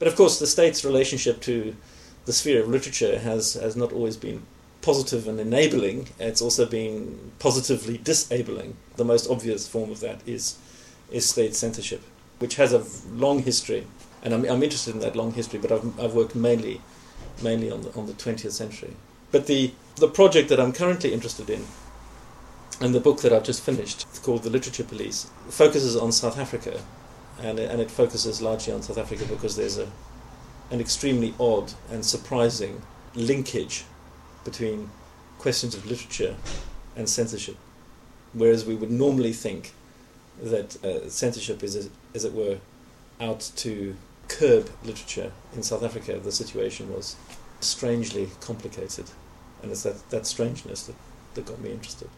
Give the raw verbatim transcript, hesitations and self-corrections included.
But of course, the state's relationship to the sphere of literature has, has not always been positive and enabling. It's also been positively disabling. The most obvious form of that is, is state censorship, which has a long history. And I'm, I'm interested in that long history, but I've, I've worked mainly mainly on the, on the twentieth century. But the, the project that I'm currently interested in, and the book that I've just finished, called The Literature Police, focuses on South Africa. And it, and it focuses largely on South Africa because there's a an extremely odd and surprising linkage between questions of literature and censorship. Whereas we would normally think that uh, censorship is, as it were, out to curb literature, in South Africa the situation was strangely complicated. And it's that, that strangeness that, that got me interested.